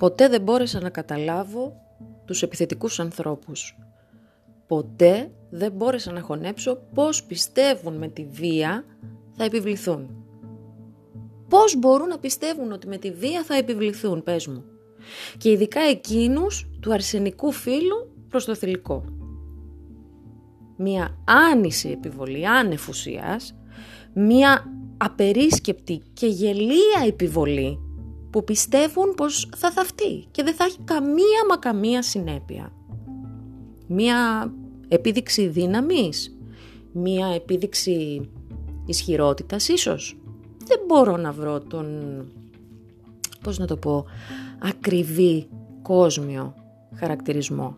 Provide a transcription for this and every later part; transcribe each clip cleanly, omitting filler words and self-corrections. Ποτέ δεν μπόρεσα να καταλάβω τους επιθετικούς ανθρώπους. Ποτέ δεν μπόρεσα να χωνέψω πώς πιστεύουν με τη βία θα επιβληθούν. Πώς μπορούν να πιστεύουν ότι με τη βία θα επιβληθούν, πες μου. Και ειδικά εκείνους του αρσενικού φύλου προς το θηλυκό. Μια άνηση επιβολή, άνευ ουσίας, μια απερίσκεπτη και γελία επιβολή που πιστεύουν πως θα θαυτεί και δεν θα έχει καμία μα καμία συνέπεια. Μια επίδειξη δύναμης, μια επίδειξη ισχυρότητας ίσως. Δεν μπορώ να βρω τον, πώς να το πω, ακριβή κόσμιο χαρακτηρισμό.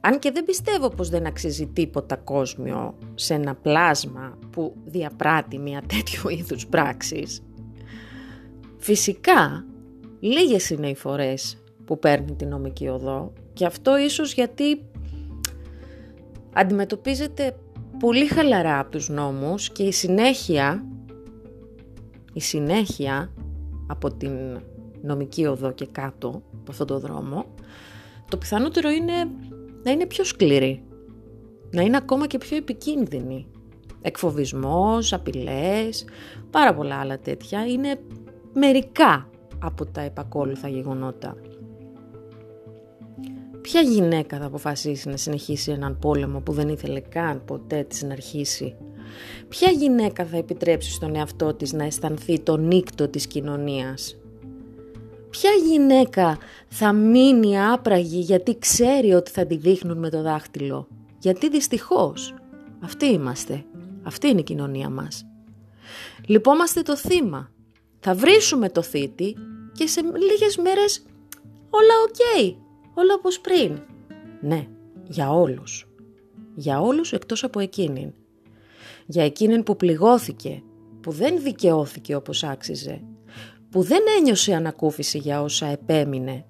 Αν και δεν πιστεύω πως δεν αξίζει τίποτα κόσμιο σε ένα πλάσμα που διαπράττει μια τέτοιου είδους πράξης. Φυσικά, λίγες είναι οι φορές που παίρνει την νομική οδό και αυτό ίσως γιατί αντιμετωπίζεται πολύ χαλαρά από τους νόμους και η συνέχεια από την νομική οδό και κάτω από αυτόν τον δρόμο, το πιθανότερο είναι να είναι πιο σκληρή, να είναι ακόμα και πιο επικίνδυνη. Εκφοβισμός, απειλές, πάρα πολλά άλλα τέτοια είναι μερικά από τα επακόλουθα γεγονότα. Ποια γυναίκα θα αποφασίσει να συνεχίσει έναν πόλεμο που δεν ήθελε καν ποτέ της να αρχίσει? Ποια γυναίκα θα επιτρέψει στον εαυτό της να αισθανθεί το νύκτο της κοινωνίας? Ποια γυναίκα θα μείνει άπραγη γιατί ξέρει ότι θα τη δείχνουν με το δάχτυλο? Γιατί δυστυχώς αυτοί είμαστε. Αυτή είναι η κοινωνία μας. Λυπόμαστε το θύμα. Θα βρίσουμε το θήτη και σε λίγες μέρες όλα οκ. Όλα όπως πριν. Ναι, για όλους. Για όλους εκτός από εκείνην. Για εκείνην που πληγώθηκε, που δεν δικαιώθηκε όπως άξιζε, που δεν ένιωσε ανακούφιση για όσα επέμεινε,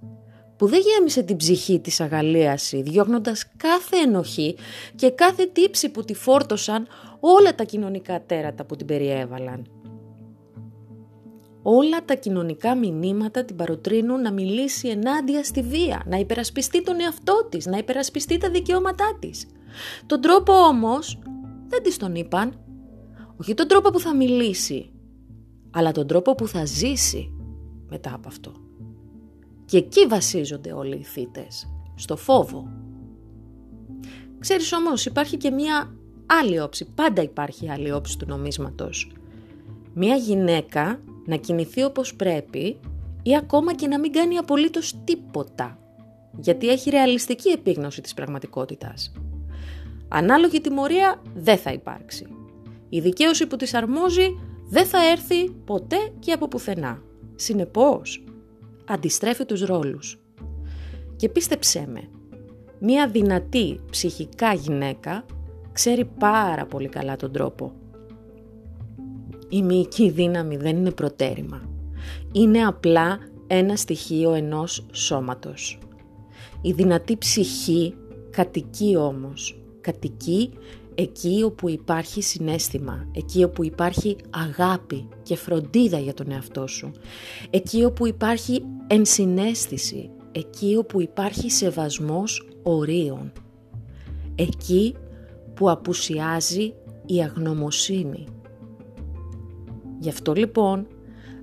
που δεν γέμισε την ψυχή της αγαλίαση, διώχνοντας κάθε ενοχή και κάθε τύψη που τη φόρτωσαν όλα τα κοινωνικά τέρατα που την περιέβαλαν. Όλα τα κοινωνικά μηνύματα την παροτρύνουν να μιλήσει ενάντια στη βία, να υπερασπιστεί τον εαυτό της, να υπερασπιστεί τα δικαιώματά της. Τον τρόπο όμως δεν της τον είπαν, όχι τον τρόπο που θα μιλήσει, αλλά τον τρόπο που θα ζήσει μετά από αυτό. Και εκεί βασίζονται όλοι οι θύτες, στο φόβο. Ξέρεις όμως, υπάρχει και μία άλλη όψη, πάντα υπάρχει άλλη όψη του νομίσματος. Μία γυναίκα να κινηθεί όπως πρέπει ή ακόμα και να μην κάνει απολύτως τίποτα, γιατί έχει ρεαλιστική επίγνωση της πραγματικότητας. Ανάλογη τιμωρία δεν θα υπάρξει. Η δικαίωση που της αρμόζει δεν θα έρθει ποτέ και από πουθενά. Συνεπώς, αντιστρέφει τους ρόλους. Και πίστεψέ με, μία δυνατή ψυχικά γυναίκα ξέρει πάρα πολύ καλά τον τρόπο. Η μυϊκή δύναμη δεν είναι προτέρημα. Είναι απλά ένα στοιχείο ενός σώματος. Η δυνατή ψυχή κατοικεί όμως. Κατοικεί εκεί όπου υπάρχει συναίσθημα, εκεί όπου υπάρχει αγάπη και φροντίδα για τον εαυτό σου, εκεί όπου υπάρχει ενσυναίσθηση, εκεί όπου υπάρχει σεβασμός ορίων, εκεί που απουσιάζει η αγνωμοσύνη. Γι' αυτό λοιπόν,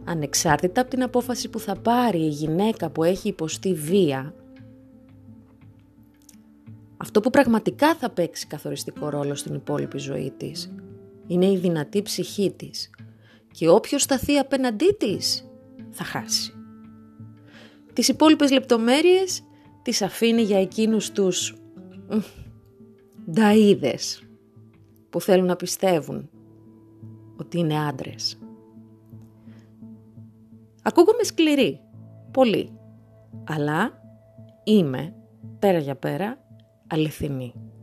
ανεξάρτητα από την απόφαση που θα πάρει η γυναίκα που έχει υποστεί βία, αυτό που πραγματικά θα παίξει καθοριστικό ρόλο στην υπόλοιπη ζωή της είναι η δυνατή ψυχή της και όποιος σταθεί απέναντί της θα χάσει. Τις υπόλοιπες λεπτομέρειες τις αφήνει για εκείνους τους νταΐδες που θέλουν να πιστεύουν ότι είναι άντρες. Ακούγομαι σκληρή, πολύ, αλλά είμαι πέρα για πέρα αληθινή.